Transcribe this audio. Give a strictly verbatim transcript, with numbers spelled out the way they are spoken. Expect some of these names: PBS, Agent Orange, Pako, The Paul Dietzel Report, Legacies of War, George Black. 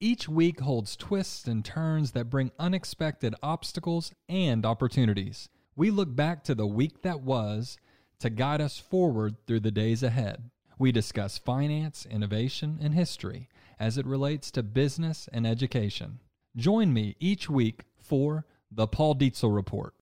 Each week holds twists and turns that bring unexpected obstacles and opportunities. We look back to the week that was to guide us forward through the days ahead. We discuss finance, innovation, and history as it relates to business and education. Join me each week for The Paul Dietzel Report.